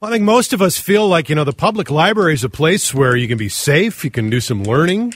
Well, I think most of us feel like, the public library is a place where you can be safe, you can do some learning,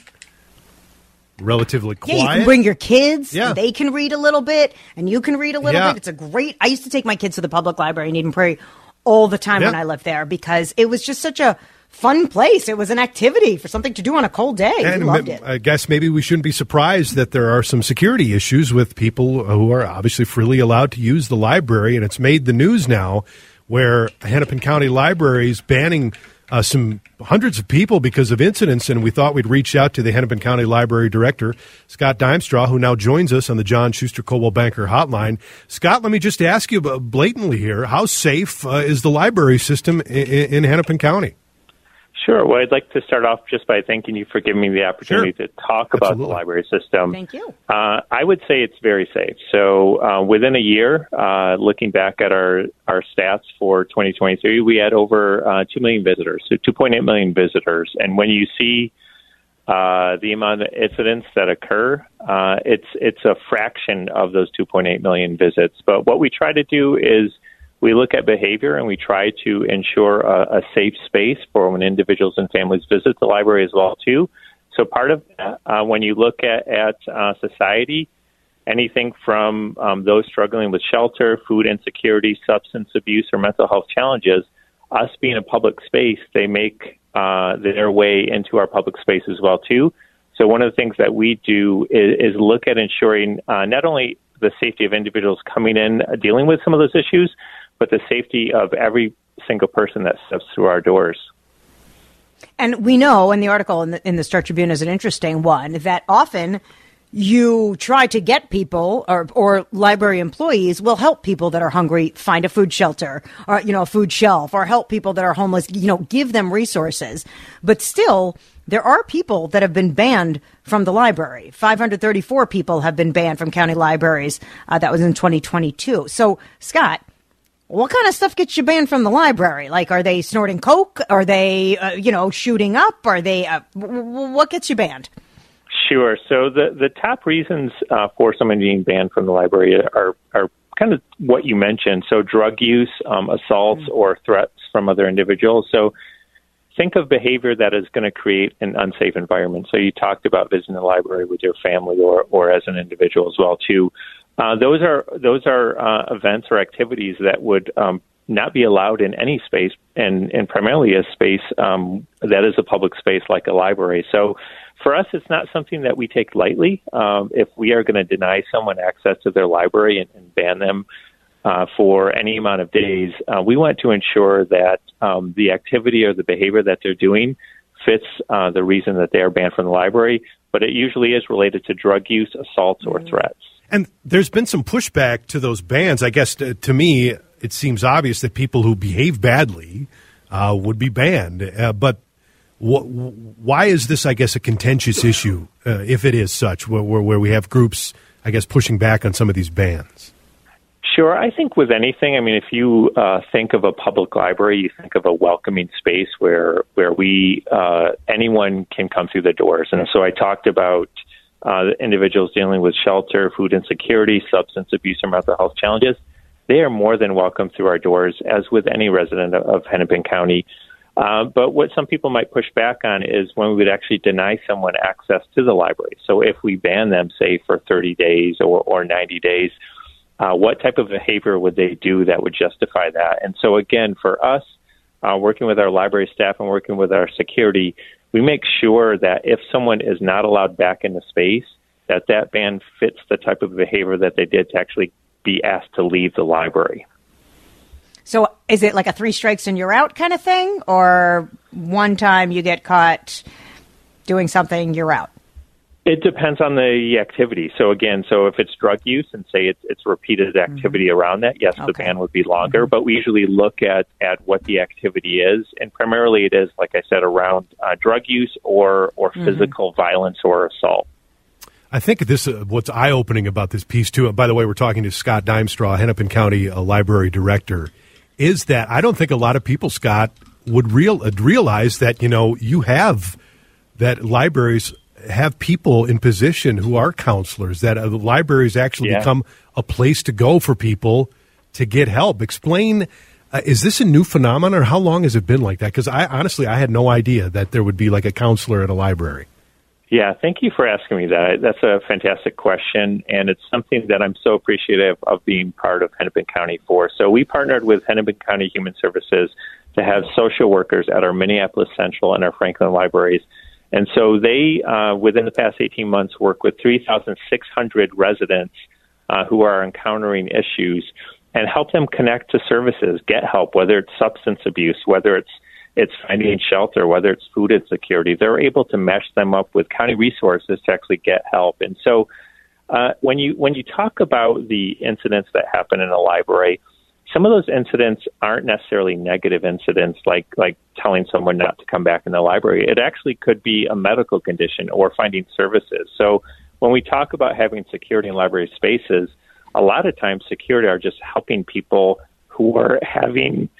relatively quiet. Yeah, you can bring your kids, and they can read a little bit, and you can read a little bit. It's a great... I used to take my kids to the public library in Eden Prairie all the time when I lived there because it was just such a fun place. It was an activity for something to do on a cold day. And loved it. I guess maybe we shouldn't be surprised that there are some security issues with people who are obviously freely allowed to use the library, and it's made the news now, where Hennepin County Library is banning some hundreds of people because of incidents, and we thought we'd reach out to the Hennepin County Library Director, Scott Dibestraw, who now joins us on the John Schuster Coldwell Banker Hotline. Scott, let me just ask you blatantly here, how safe is the library system in Hennepin County? Sure. Well, I'd like to start off just by thanking you for giving me the opportunity to talk about the library system. Thank you. I would say it's very safe. So within a year, looking back at our stats for 2023, we had over 2 million visitors, so 2.8 million visitors. And when you see the amount of incidents that occur, it's a fraction of those 2.8 million visits. But what we try to do is we look at behavior and we try to ensure a safe space for when individuals and families visit the library as well, too. So part of that, when you look at society, anything from those struggling with shelter, food insecurity, substance abuse, or mental health challenges, us being a public space, they make their way into our public space as well, too. So one of the things that we do is look at ensuring not only the safety of individuals coming in, dealing with some of those issues, but the safety of every single person that steps through our doors. And we know, and the article in the Star Tribune is an interesting one, that often you try to get people or library employees will help people that are hungry find a food shelter or, a food shelf, or help people that are homeless, give them resources. But still, there are people that have been banned from the library. 534 people have been banned from county libraries. That was in 2022. So, Scott, what kind of stuff gets you banned from the library? Like, are they snorting coke? Are they, shooting up? Are they, what gets you banned? Sure. So the top reasons for someone being banned from the library are kind of what you mentioned. So drug use, assaults, or threats from other individuals. So think of behavior that is going to create an unsafe environment. So you talked about visiting the library with your family or as an individual as well, too. Those are events or activities that would not be allowed in any space, and primarily a space that is a public space like a library. So for us, it's not something that we take lightly. If we are going to deny someone access to their library and ban them for any amount of days, we want to ensure that the activity or the behavior that they're doing fits the reason that they are banned from the library, but it usually is related to drug use, assaults, or threats. And there's been some pushback to those bans. I guess to me, it seems obvious that people who behave badly would be banned. But why is this, I guess, a contentious issue, if it is such, where we have groups, I guess, pushing back on some of these bans? Sure. I think with anything, if you think of a public library, you think of a welcoming space where we anyone can come through the doors. And so I talked about individuals dealing with shelter, food insecurity, substance abuse, or mental health challenges. They are more than welcome through our doors, as with any resident of Hennepin County. But what some people might push back on is when we would actually deny someone access to the library. So if we ban them, say, for 30 days or 90 days, what type of behavior would they do that would justify that? And so, again, for us, working with our library staff and working with our security, we make sure that if someone is not allowed back in the space, that ban fits the type of behavior that they did to actually be asked to leave the library. So is it like a 3 strikes and you're out kind of thing, or one time you get caught doing something, you're out? It depends on the activity. So again, if it's drug use and say it's repeated activity around that, yes, the ban would be longer, but we usually look at what the activity is. And primarily it is, like I said, around drug use or physical violence or assault. I think this what's eye-opening about this piece, too, and by the way, we're talking to Scott Dibestraw, Hennepin County Library Director, is that I don't think a lot of people, Scott, would realize that, you know, that libraries have people in position who are counselors, that libraries actually become a place to go for people to get help. Explain, is this a new phenomenon, or how long has it been like that? Because I honestly had no idea that there would be like a counselor at a library. Yeah, thank you for asking me that. That's a fantastic question, and it's something that I'm so appreciative of being part of Hennepin County for. So we partnered with Hennepin County Human Services to have social workers at our Minneapolis Central and our Franklin libraries. And so they, within the past 18 months, work with 3,600 residents who are encountering issues and help them connect to services, get help, whether it's substance abuse, whether it's finding shelter, whether it's food insecurity. They're able to mesh them up with county resources to actually get help. And so when you talk about the incidents that happen in a library, some of those incidents aren't necessarily negative incidents like telling someone not to come back in the library. It actually could be a medical condition or finding services. So when we talk about having security in library spaces, a lot of times security are just helping people who are having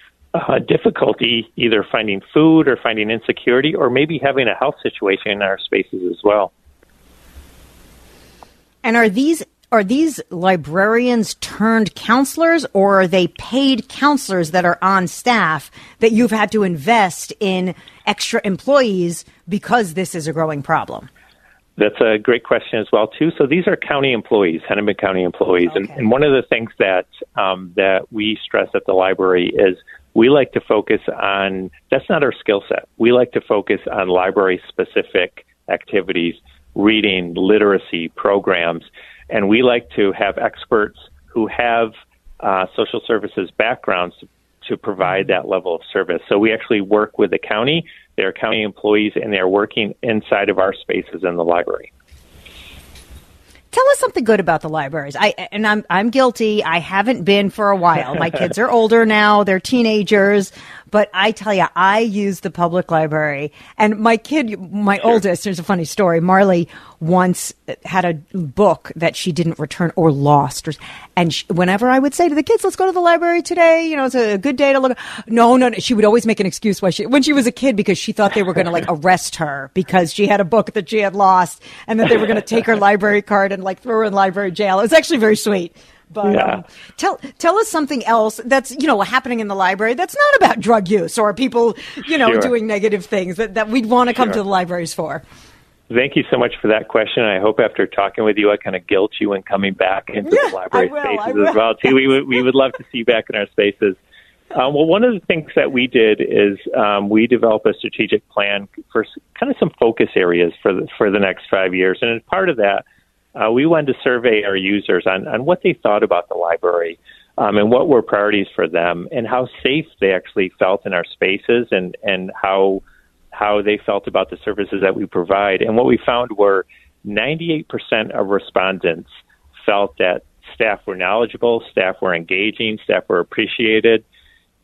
difficulty either finding food or finding insecurity or maybe having a health situation in our spaces as well. And are these librarians turned counselors, or are they paid counselors that are on staff that you've had to invest in extra employees because this is a growing problem? That's a great question as well, too. So these are county employees, Hennepin County employees. Okay. And one of the things that that we stress at the library is we like to focus on, that's not our skill set. We like to focus on library-specific activities, reading, literacy, programs. And we like to have experts who have social services backgrounds to provide that level of service. So we actually work with the county. They're county employees, and they're working inside of our spaces in the library. Tell us something good about the libraries. I'm guilty. I haven't been for a while. My kids are older now. They're teenagers. But I tell you, I use the public library. And my oldest, there's a funny story. Marley once had a book that she didn't return or lost. And whenever I would say to the kids, let's go to the library today, you know, it's a good day to look. No. She would always make an excuse when she was a kid, because she thought they were going to like arrest her because she had a book that she had lost and that they were going to take her library card and like throw her in library jail. It was actually very sweet. But tell us something else that's, you know, happening in the library that's not about drug use or people, you know, doing negative things that we'd want to come to the libraries for. Thank you so much for that question. I hope after talking with you, I kind of guilt you in coming back into the library spaces as well, too. We would love to see you back in our spaces. Well, one of the things that we did is we developed a strategic plan for kind of some focus areas for the next 5 years. And as part of that, we wanted to survey our users on what they thought about the library and what were priorities for them and how safe they actually felt in our spaces and how they felt about the services that we provide. And what we found were 98% of respondents felt that staff were knowledgeable, staff were engaging, staff were appreciated,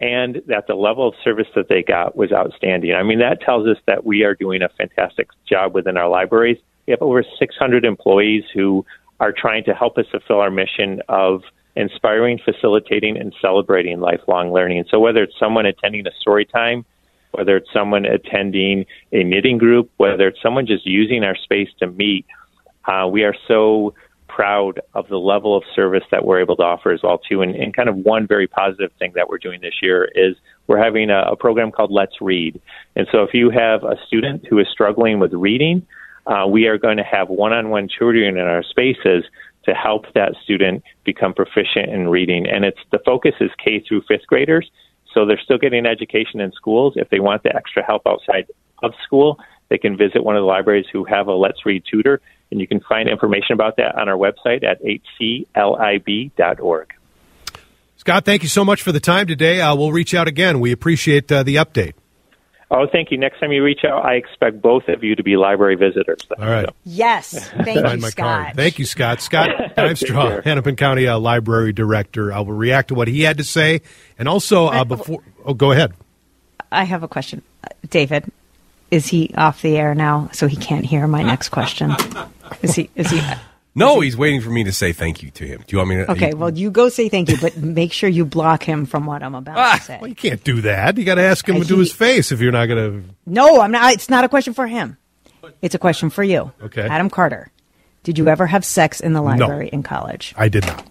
and that the level of service that they got was outstanding. I mean, that tells us that we are doing a fantastic job within our libraries. We have over 600 employees who are trying to help us fulfill our mission of inspiring, facilitating, and celebrating lifelong learning. So whether it's someone attending a story time, whether it's someone attending a knitting group, whether it's someone just using our space to meet, we are so proud of the level of service that we're able to offer as well, too. And kind of one very positive thing that we're doing this year is we're having a program called Let's Read. And so if you have a student who is struggling with reading, we are going to have one-on-one tutoring in our spaces to help that student become proficient in reading. And the focus is K through fifth graders, so they're still getting education in schools. If they want the extra help outside of school, they can visit one of the libraries who have a Let's Read tutor, and you can find information about that on our website at hclib.org. Scott, thank you so much for the time today. We'll reach out again. We appreciate the update. Oh, thank you. Next time you reach out, I expect both of you to be library visitors. Though. All right. So. Yes. Thank you, Scott. Thank you, Scott. Scott Dibestraw, Hennepin County Library Director. I will react to what he had to say. And also, go ahead. I have a question. David, is he off the air now so he can't hear my next question? Is he? No, he's waiting for me to say thank you to him. Do you want me to? Okay, well, you go say thank you, but make sure you block him from what I'm about to say. Well, you can't do that. You got to ask him to do his face if you're not going to. No, I'm not. It's not a question for him. It's a question for you. Okay. Adam Carter, did you ever have sex in the library in college? I did not.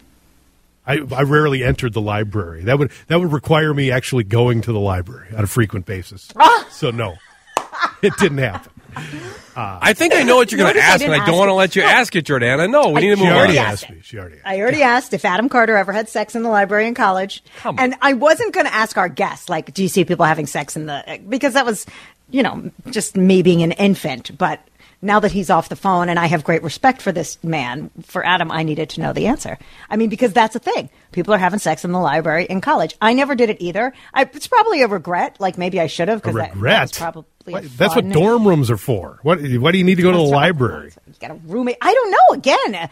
I rarely entered the library. That would require me actually going to the library on a frequent basis. So, no, it didn't happen. I think I know what you're going to ask, and I don't want to let you ask it, Jordana. No, we need to move on. She already asked me. I already asked if Adam Carter ever had sex in the library in college. And I wasn't going to ask our guest, like, do you see people having sex in the – because that was, you know, just me being an infant. But now that he's off the phone and I have great respect for this man, for Adam, I needed to know the answer. I mean, because that's a thing. People are having sex in the library in college. I never did it either. It's probably a regret. Like, maybe I should have. A regret? Probably. That's what dorm rooms are for. Why do you need to go to the library? You got a roommate. I don't know. Again,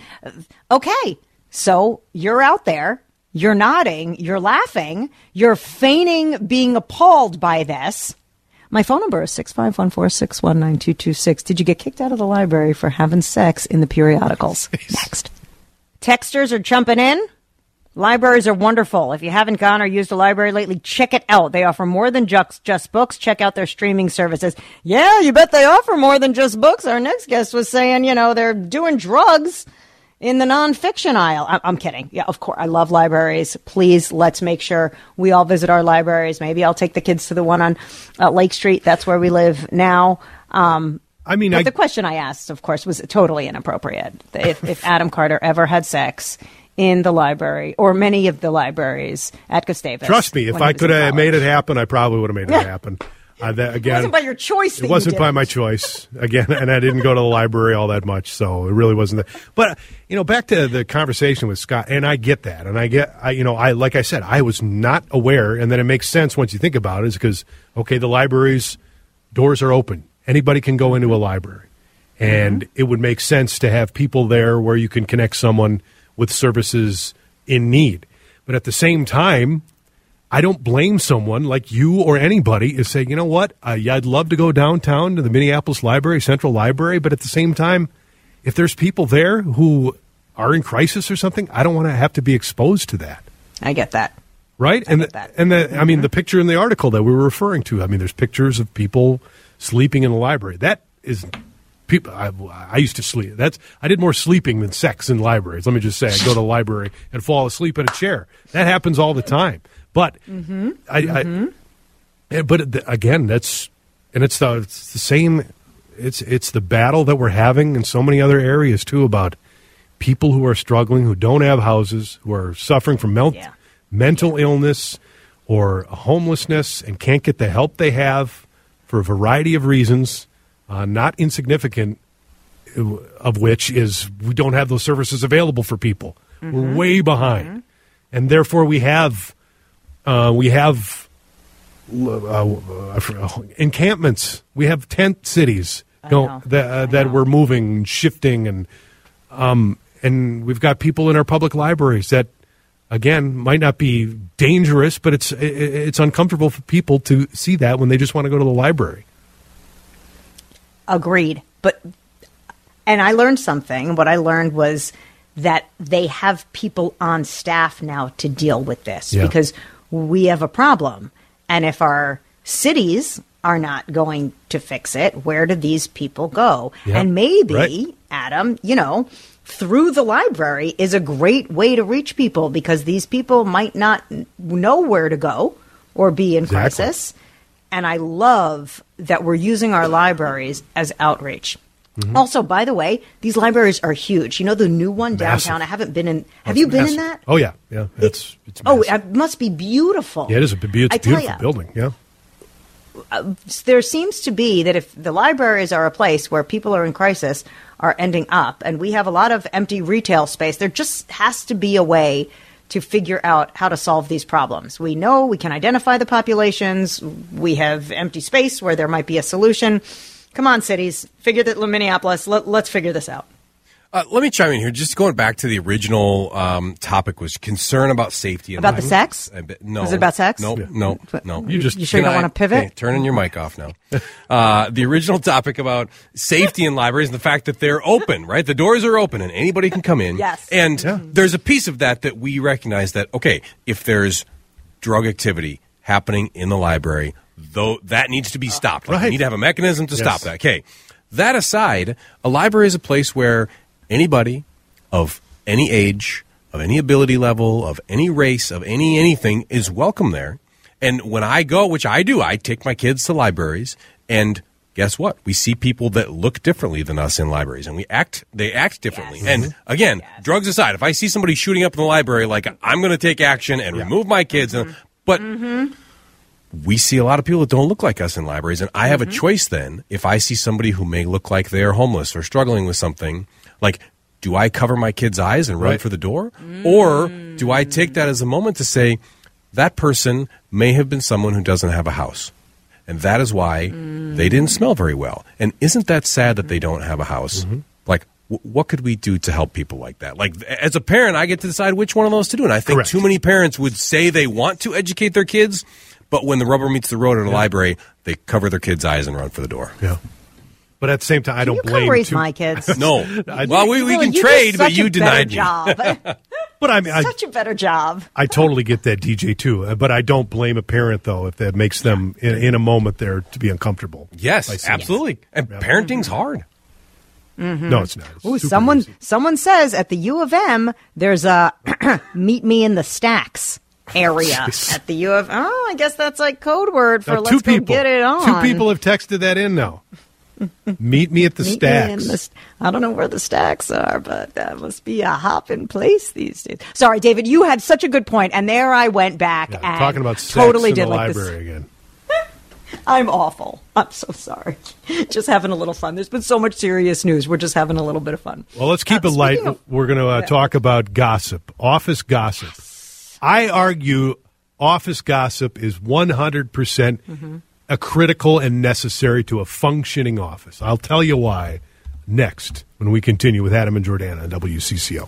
okay. So you're out there. You're nodding. You're laughing. You're feigning being appalled by this. My phone number is 651-461-9226. Did you get kicked out of the library for having sex in the periodicals? Next. Texters are jumping in. Libraries are wonderful. If you haven't gone or used a library lately, check it out. They offer more than just books. Check out their streaming services. Yeah, you bet they offer more than just books. Our next guest was saying, you know, they're doing drugs in the nonfiction aisle. I'm kidding. Yeah, of course. I love libraries. Please, let's make sure we all visit our libraries. Maybe I'll take the kids to the one on Lake Street. That's where we live now. I mean, the question I asked, of course, was totally inappropriate. If Adam Carter ever had sex in the library, or many of the libraries at Gustavus. Trust me, if I could have made it happen, I probably would have made it happen. Again, it wasn't by your choice. It wasn't by my choice. Again, and I didn't go to the library all that much, so it really wasn't that. But, you know, back to the conversation with Scott, and I get that. And I like I said, I was not aware, and then it makes sense once you think about it, is because, okay, the library's doors are open. Anybody can go into a library. And it would make sense to have people there where you can connect someone with services in need. But at the same time, I don't blame someone like you or anybody is saying, you know what, I'd love to go downtown to the Minneapolis Library, Central Library, but at the same time, if there's people there who are in crisis or something, I don't want to have to be exposed to that. I get that. Right? I mean, the picture in the article that we were referring to, I mean, there's pictures of people sleeping in the library. That is... People, I used to sleep. I did more sleeping than sex in libraries. Let me just say, I go to the library and fall asleep in a chair. That happens all the time. But again, it's the same. It's the battle that we're having in so many other areas too about people who are struggling, who don't have houses, who are suffering from mental illness or homelessness and can't get the help they have for a variety of reasons. Not insignificant, of which is we don't have those services available for people. We're way behind, and therefore we have encampments. We have tent cities that we're moving, shifting, and we've got people in our public libraries that again might not be dangerous, but it's uncomfortable for people to see that when they just want to go to the library. Agreed. And I learned something. What I learned was that they have people on staff now to deal with this because we have a problem. And if our cities are not going to fix it, where do these people go? Yeah. And maybe, Adam, you know, through the library is a great way to reach people because these people might not know where to go or be in crisis. And I love that we're using our libraries as outreach. Also, by the way, these libraries are huge. You know the new one downtown? I haven't been in. Have you been in that? Oh, yeah. Yeah. It's massive. Oh, it must be beautiful. Yeah, it is a beautiful building. Yeah. There seems to be that if the libraries are a place where people are in crisis are ending up, and we have a lot of empty retail space, there just has to be a way to figure out how to solve these problems. We know we can identify the populations. We have empty space where there might be a solution. Come on, cities. Figure that, Minneapolis. Let's figure this out. Let me chime in here. Just going back to the original topic was concern about safety. About the sex? No. Was it about sex? No. You sure you don't want to pivot? Hey, turning your mic off now. The original topic about safety in libraries and the fact that they're open, right? The doors are open and anybody can come in. Yes. And there's a piece of that we recognize that, okay, if there's drug activity happening in the library, though, that needs to be stopped. Right. We need to have a mechanism to stop that. Okay. That aside, a library is a place where anybody of any age, of any ability level, of any race, of anything is welcome there. And when I go, which I do, I take my kids to libraries, and guess what? We see people that look differently than us in libraries, and they act differently. Yes. And again, drugs aside, if I see somebody shooting up in the library, like, I'm going to take action and remove my kids. We see a lot of people that don't look like us in libraries, and I have a choice then if I see somebody who may look like they are homeless or struggling with something. Like, do I cover my kid's eyes and run for the door? Or do I take that as a moment to say, that person may have been someone who doesn't have a house? And that is why they didn't smell very well. And isn't that sad that they don't have a house? Like, what could we do to help people like that? Like, as a parent, I get to decide which one of those to do. And I think too many parents would say they want to educate their kids, but when the rubber meets the road at a library, they cover their kids' eyes and run for the door. Yeah. But at the same time, I don't blame you. You raise my kids. No. Well, we can trade, but you denied me. But I mean, such a better job. I totally get that, DJ, too. But I don't blame a parent, though, if that makes them, in a moment there, to be uncomfortable. Yes, absolutely. And parenting's hard. No, it's not. It's someone says at the U of M, there's a meet me in the stacks area at the U of M. Oh, I guess that's like code word for let's go get it on. Two people have texted that in now. Meet me at the stacks. I don't know where the stacks are, but that must be a hop in place these days. Sorry, David, you had such a good point, and there I went back and talking about sex totally in did the like library this. Again. I'm awful. I'm so sorry. Just having a little fun. There's been so much serious news. We're just having a little bit of fun. Well, let's keep it light. We're going to talk about gossip, office gossip. Yes. I argue office gossip is 100%. A critical and necessary to a functioning office. I'll tell you why next when we continue with Adam and Jordana on WCCO.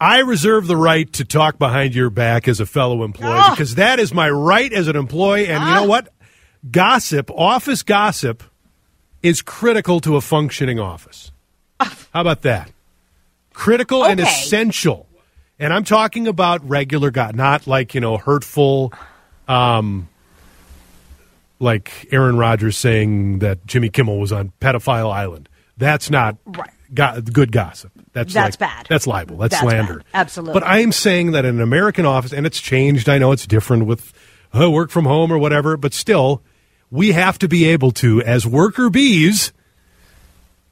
I reserve the right to talk behind your back as a fellow employee because that is my right as an employee. And you know what? Gossip, office gossip, is critical to a functioning office. How about that? Critical and essential. And I'm talking about regular gossip, not like, hurtful, like Aaron Rodgers saying that Jimmy Kimmel was on Pedophile Island. That's not good gossip. That's like, bad. That's libel. That's slander. Bad. Absolutely. But I am saying that in an American office, and it's changed. I know it's different with work from home or whatever, but still, we have to be able to, as worker bees,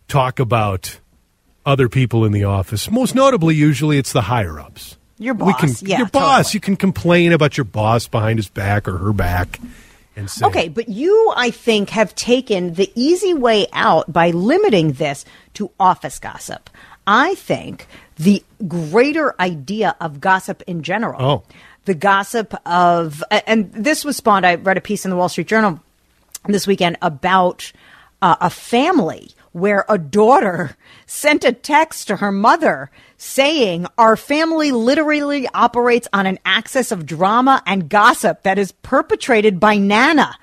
talk about other people in the office. Most notably, usually it's the higher-ups. Your boss. Your boss. Totally. You can complain about your boss behind his back or her back. Okay, but you, I think, have taken the easy way out by limiting this to office gossip. I think the greater idea of gossip in general, the gossip of, and this was spawned, I read a piece in the Wall Street Journal this weekend about a family where a daughter sent a text to her mother saying, "Our family literally operates on an axis of drama and gossip that is perpetrated by Nana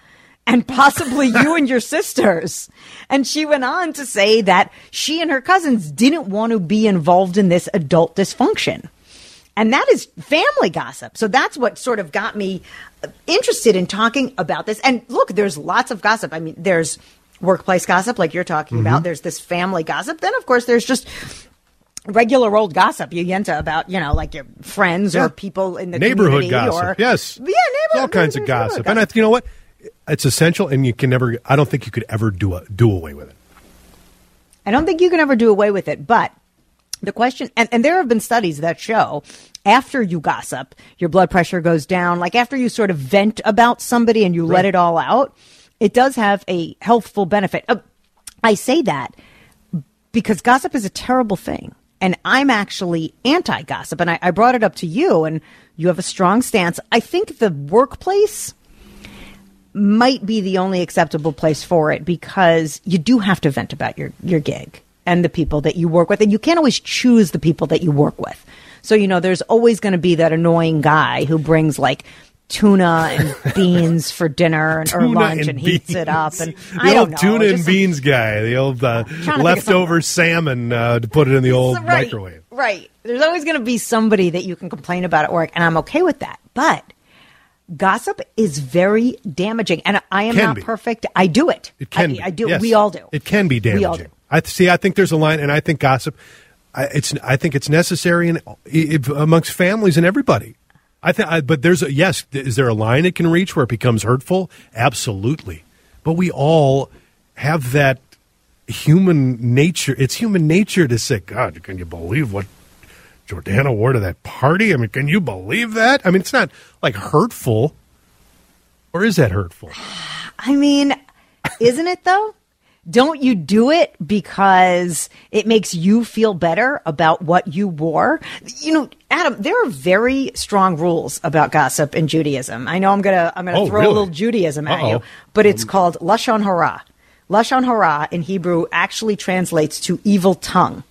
and possibly you and your sisters." And she went on to say that she and her cousins didn't want to be involved in this adult dysfunction. And that is family gossip. So that's what sort of got me interested in talking about this. And look, there's lots of gossip. I mean, there's workplace gossip like you're talking about. There's this family gossip. Then, of course, there's just regular old gossip, you yenta about, you know, like your friends or people in the neighborhood gossip. Or, yes, yeah, all kinds of gossip. And you know what? It's essential, and you can never. I don't think you could ever do away with it. I don't think you can ever do away with it, but. The question, and there have been studies that show after you gossip, your blood pressure goes down. Like after you sort of vent about somebody and you let it all out, it does have a healthful benefit. I say that because gossip is a terrible thing. And I'm actually anti-gossip. And I brought it up to you, and you have a strong stance. I think the workplace might be the only acceptable place for it because you do have to vent about your gig. And the people that you work with. And you can't always choose the people that you work with. So, you know, there's always going to be that annoying guy who brings like tuna and beans for dinner or lunch and heats it up. And I don't know. The old tuna and beans guy, the old leftover salmon to put it in the old microwave. Right. There's always going to be somebody that you can complain about at work. And I'm okay with that. But gossip is very damaging. And I am not perfect. I do it. It can be. I do. Yes. We all do. It can be damaging. We all do. I think there's a line, and I think gossip. I think it's necessary amongst families and everybody. But there's is there a line it can reach where it becomes hurtful? Absolutely. But we all have that human nature. It's human nature to say, God, can you believe what Jordana wore to that party? I mean, can you believe that? I mean, it's not like hurtful, or is that hurtful? I mean, isn't it though? Don't you do it because it makes you feel better about what you wore? You know, Adam, there are very strong rules about gossip in Judaism. I know I'm gonna throw a little Judaism at you, but it's called Lashon Hara. Lashon Hara in Hebrew actually translates to evil tongue.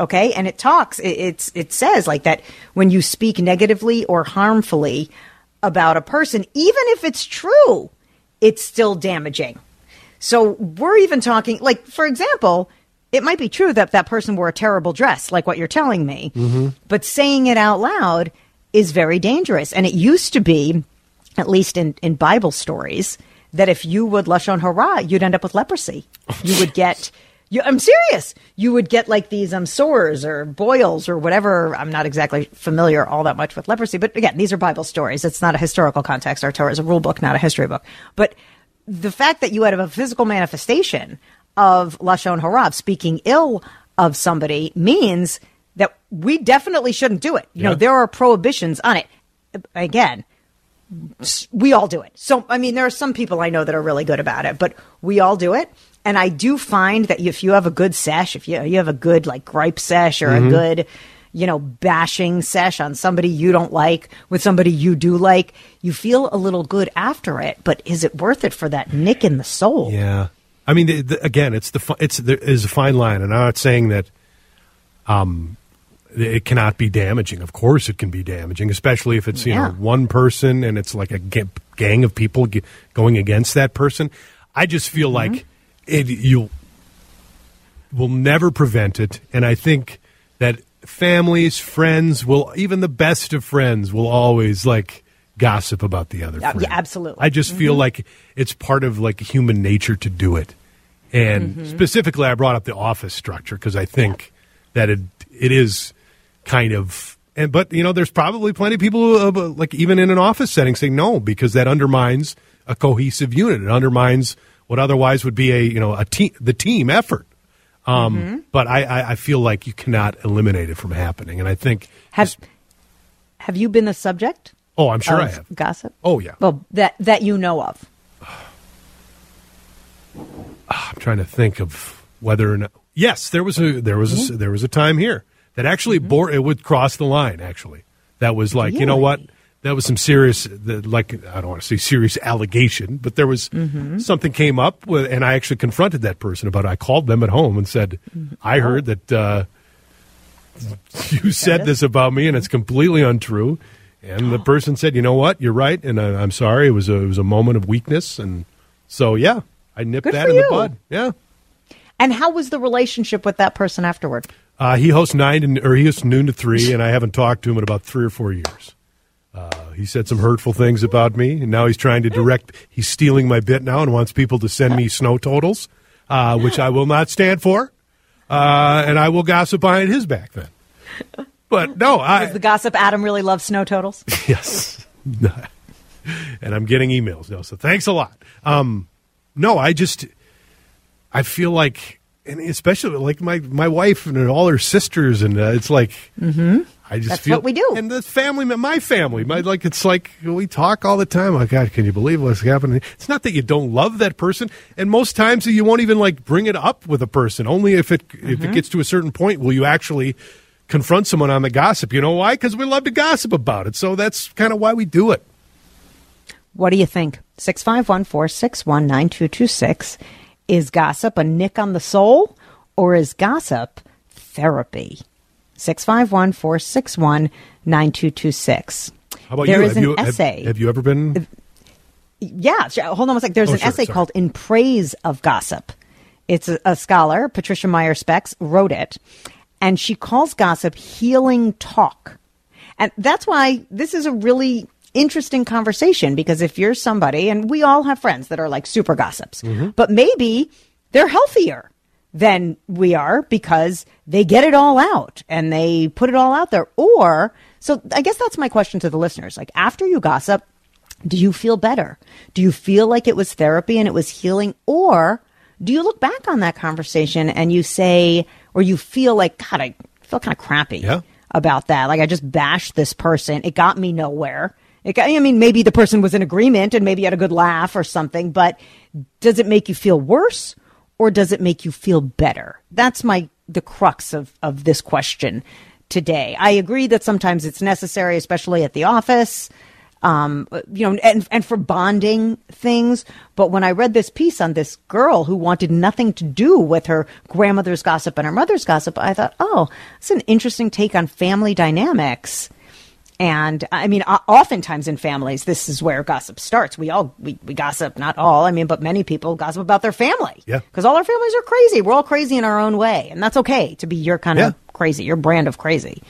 Okay, and it talks. It says like that when you speak negatively or harmfully about a person, even if it's true, it's still damaging. So we're even talking, like, for example, it might be true that that person wore a terrible dress, like what you're telling me, but saying it out loud is very dangerous. And it used to be, at least in Bible stories, that if you would Lashon Hara, you'd end up with leprosy. You would get, I'm serious, you would get like these sores or boils or whatever. I'm not exactly familiar all that much with leprosy, but again, these are Bible stories. It's not a historical context. Our Torah is a rule book, not a history book. But the fact that you had a physical manifestation of Lashon Hara, speaking ill of somebody, means that we definitely shouldn't do it. You know, there are prohibitions on it. Again, we all do it. So, I mean, there are some people I know that are really good about it, but we all do it. And I do find that if you have a good sesh, if you have a good like gripe sesh or a good, you know, bashing sesh on somebody you don't like with somebody you do like, you feel a little good after it, but is it worth it for that nick in the soul? Yeah. I mean, again, there is a fine line, and I'm not saying that it cannot be damaging. Of course it can be damaging, especially if it's, you know, one person and it's like a gang of people going against that person. I just feel like you will never prevent it, and I think that families, friends, even the best of friends will always like gossip about the other friend. Yeah, absolutely. I just feel like it's part of like human nature to do it. And specifically, I brought up the office structure because I think that it is kind of, but you know, there's probably plenty of people who, like even in an office setting, say no, because that undermines a cohesive unit. It undermines what otherwise would be the team effort. But I feel like you cannot eliminate it from happening. And I think have you been the subject? Oh, I'm sure I have. Gossip? Oh, yeah. Well, that you know of. I'm trying to think of whether or not. Yes, there was a time here that actually it would cross the line. Actually, that was like you know what, that was some serious I don't want to say serious allegation, but there was something came up with, and I actually confronted that person about it. I called them at home and said, I heard that you said this about me, and it's completely untrue. And the person said, you know what, you're right, and I'm sorry. It was a moment of weakness, and so yeah, I nipped that in the bud. Yeah. And how was the relationship with that person afterward? He hosts noon to 3, and I haven't talked to him in about 3 or 4 years. He said some hurtful things about me, and now he's trying to he's stealing my bit now and wants people to send me snow totals, which I will not stand for, and I will gossip behind his back then. But no, Does the gossip Adam really loves snow totals? Yes. And I'm getting emails now, so thanks a lot. No, I feel like, and especially like my wife and all her sisters, and it's like, mm-hmm. I just feel, that's what we do. And the family, my family, it's like we talk all the time. Oh, God, can you believe what's happening? It's not that you don't love that person, and most times you won't even bring it up with a person. Only if it gets to a certain point will you actually confront someone on the gossip. You know why? Because we love to gossip about it. So that's kind of why we do it. What do you think? 651-461-9226. Is gossip a nick on the soul, or is gossip therapy? 651-461-9226. How about you? There's an essay. Have you ever been? Yeah. Hold on a second. There's an essay called In Praise of Gossip. It's a scholar, Patricia Meyer Specks, wrote it. And she calls gossip healing talk. And that's why this is a really interesting conversation, because if you're somebody, and we all have friends that are super gossips, mm-hmm. but maybe they're healthier than we are because they get it all out and they put it all out there. Or, so I guess that's my question to the listeners. After you gossip, do you feel better? Do you feel like it was therapy and it was healing? Or do you look back on that conversation and you say, or you feel like, God, I feel kind of crappy about that. I just bashed this person. It got me nowhere. Maybe the person was in agreement and maybe had a good laugh or something, but does it make you feel worse or does it make you feel better? That's the crux of this question today. I agree that sometimes it's necessary, especially at the office, and for bonding things. But when I read this piece on this girl who wanted nothing to do with her grandmother's gossip and her mother's gossip, I thought, oh, it's an interesting take on family dynamics. And oftentimes in families, this is where gossip starts. We gossip, not all, but many people gossip about their family. Yeah. Because all our families are crazy. We're all crazy in our own way. And that's okay to be your kind of crazy, your brand of crazy.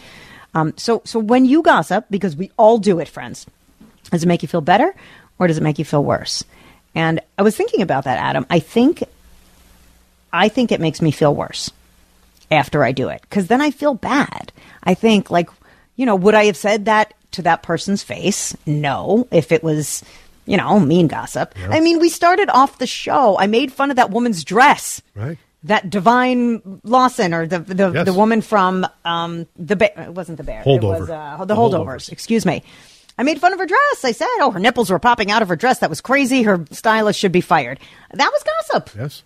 So when you gossip, because we all do it, friends, does it make you feel better or does it make you feel worse? And I was thinking about that, Adam. I think it makes me feel worse after I do it, because then I feel bad. I think would I have said that to that person's face? No, if it was, mean gossip. Yeah. We started off the show. I made fun of that woman's dress. Right. That Divine Lawson, or the woman from it wasn't the Bear. Holdover. It was the Holdovers. Excuse me. I made fun of her dress. I said, oh, her nipples were popping out of her dress. That was crazy. Her stylist should be fired. That was gossip. Yes.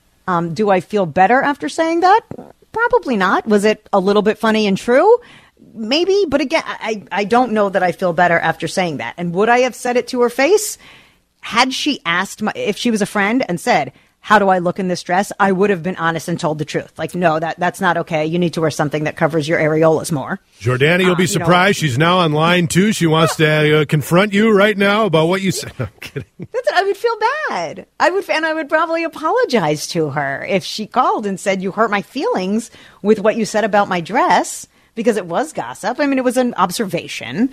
Do I feel better after saying that? Probably not. Was it a little bit funny and true? Maybe, but again, I don't know that I feel better after saying that. And would I have said it to her face? Had she asked if she was a friend and said, how do I look in this dress? I would have been honest and told the truth. No, that's not okay. You need to wear something that covers your areolas more. Jordana, you'll be surprised. She's now on line two. She wants to confront you right now about what you said. I'm kidding. That's it. I would feel bad. I would probably apologize to her if she called and said, you hurt my feelings with what you said about my dress. Because it was gossip. It was an observation.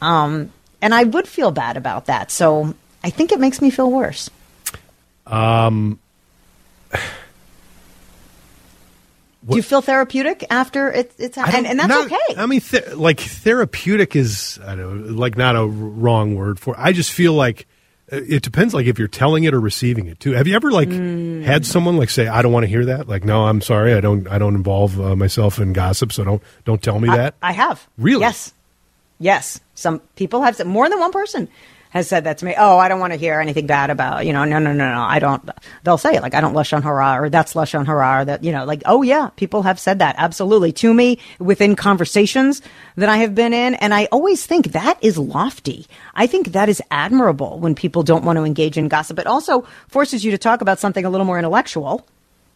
And I would feel bad about that. So I think it makes me feel worse. Do you feel therapeutic after it's happened? And that's okay. Therapeutic is, I don't know, not a wrong word for it. I just feel like it depends, if you're telling it or receiving it too. Have you ever had someone say, "I don't want to hear that"? No, I'm sorry, I don't involve myself in gossip, so don't tell me that. I have. Really? Yes. Some people have said, more than one person has said that to me. Oh, I don't want to hear anything bad about no. I don't. They'll say it I don't lush on hurrah, or that's lush on hurrah, or that oh yeah, people have said that absolutely to me within conversations that I have been in, and I always think that is lofty. I think that is admirable when people don't want to engage in gossip. It also forces you to talk about something a little more intellectual,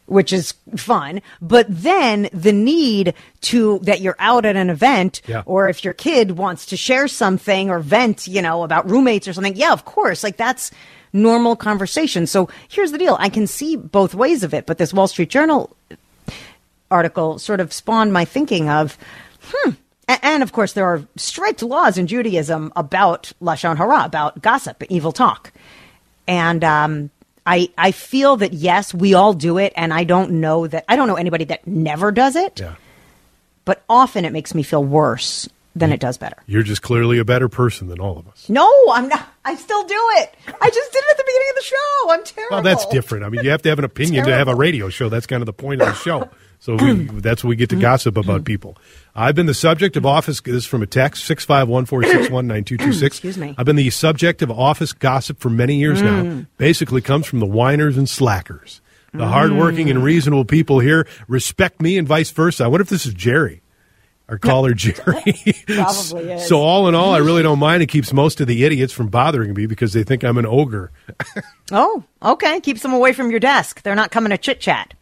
which is fun, but then the need that you're out at an event, or if your kid wants to share something or vent, about roommates or something, of course, that's normal conversation. So here's the deal. I can see both ways of it, but this Wall Street Journal article sort of spawned my thinking of, and of course there are strict laws in Judaism about Lashon Hara, about gossip, evil talk. And, I feel that, yes, we all do it, and I don't know anybody that never does it. Yeah. but often it makes me feel worse than it does better. You're just clearly a better person than all of us. No, I'm not. I still do it. I just did it at the beginning of the show. I'm terrible. Well, that's different. I mean, you have to have an opinion to have a radio show. That's kind of the point of the show. So that's when we get to gossip about people. I've been the subject of office. This is from a text, 651-461-9226. Excuse me. I've been the subject of office gossip for many years now. Basically comes from the whiners and slackers. The hardworking and reasonable people here respect me and vice versa. I wonder if this is Jerry. Our caller, Jerry. Probably is. So all in all, I really don't mind. It keeps most of the idiots from bothering me because they think I'm an ogre. Oh, okay. Keeps them away from your desk. They're not coming to chit-chat.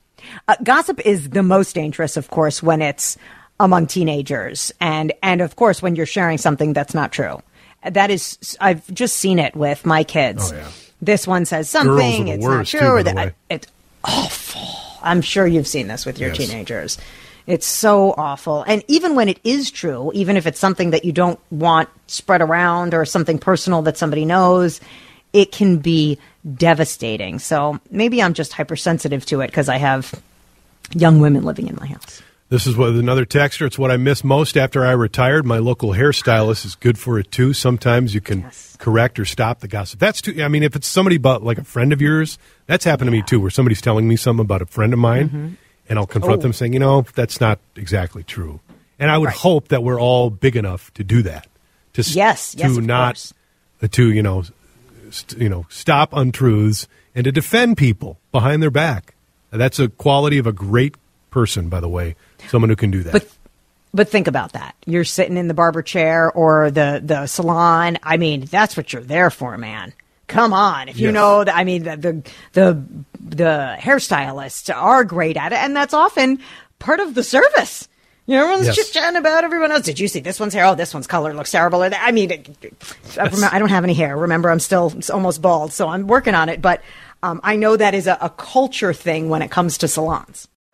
Gossip is the most dangerous, of course, when it's among teenagers. And of course, when you're sharing something that's not true. That is, I've just seen it with my kids. Oh, yeah. This one says something, it's not true. It's awful. I'm sure you've seen this with your teenagers. It's so awful. And even when it is true, even if it's something that you don't want spread around or something personal that somebody knows, it can be devastating. So maybe I'm just hypersensitive to it because I have young women living in my house. This is with another texter. It's what I miss most after I retired. My local hairstylist is good for it, too. Sometimes you can correct or stop the gossip. That's too. I mean, if it's somebody but like a friend of yours, that's happened to me, too, where somebody's telling me something about a friend of mine. And I'll confront them saying, you know, that's not exactly true. And I would hope that we're all big enough to do that. To to stop untruths and to defend people behind their back. That's a quality of a great person, by the way, someone who can do that. But think about that. You're sitting in the barber chair or the salon. I mean, that's what you're there for, man. Come on. If you know that, I mean, the hairstylists are great at it, and that's often part of the service. You know, everyone's chit-chatting about everyone else. Did you see this one's hair? Oh, this one's color looks terrible. Or that. I mean, I don't have any hair. Remember, I'm still almost bald, so I'm working on it. But I know that is a culture thing when it comes to salons.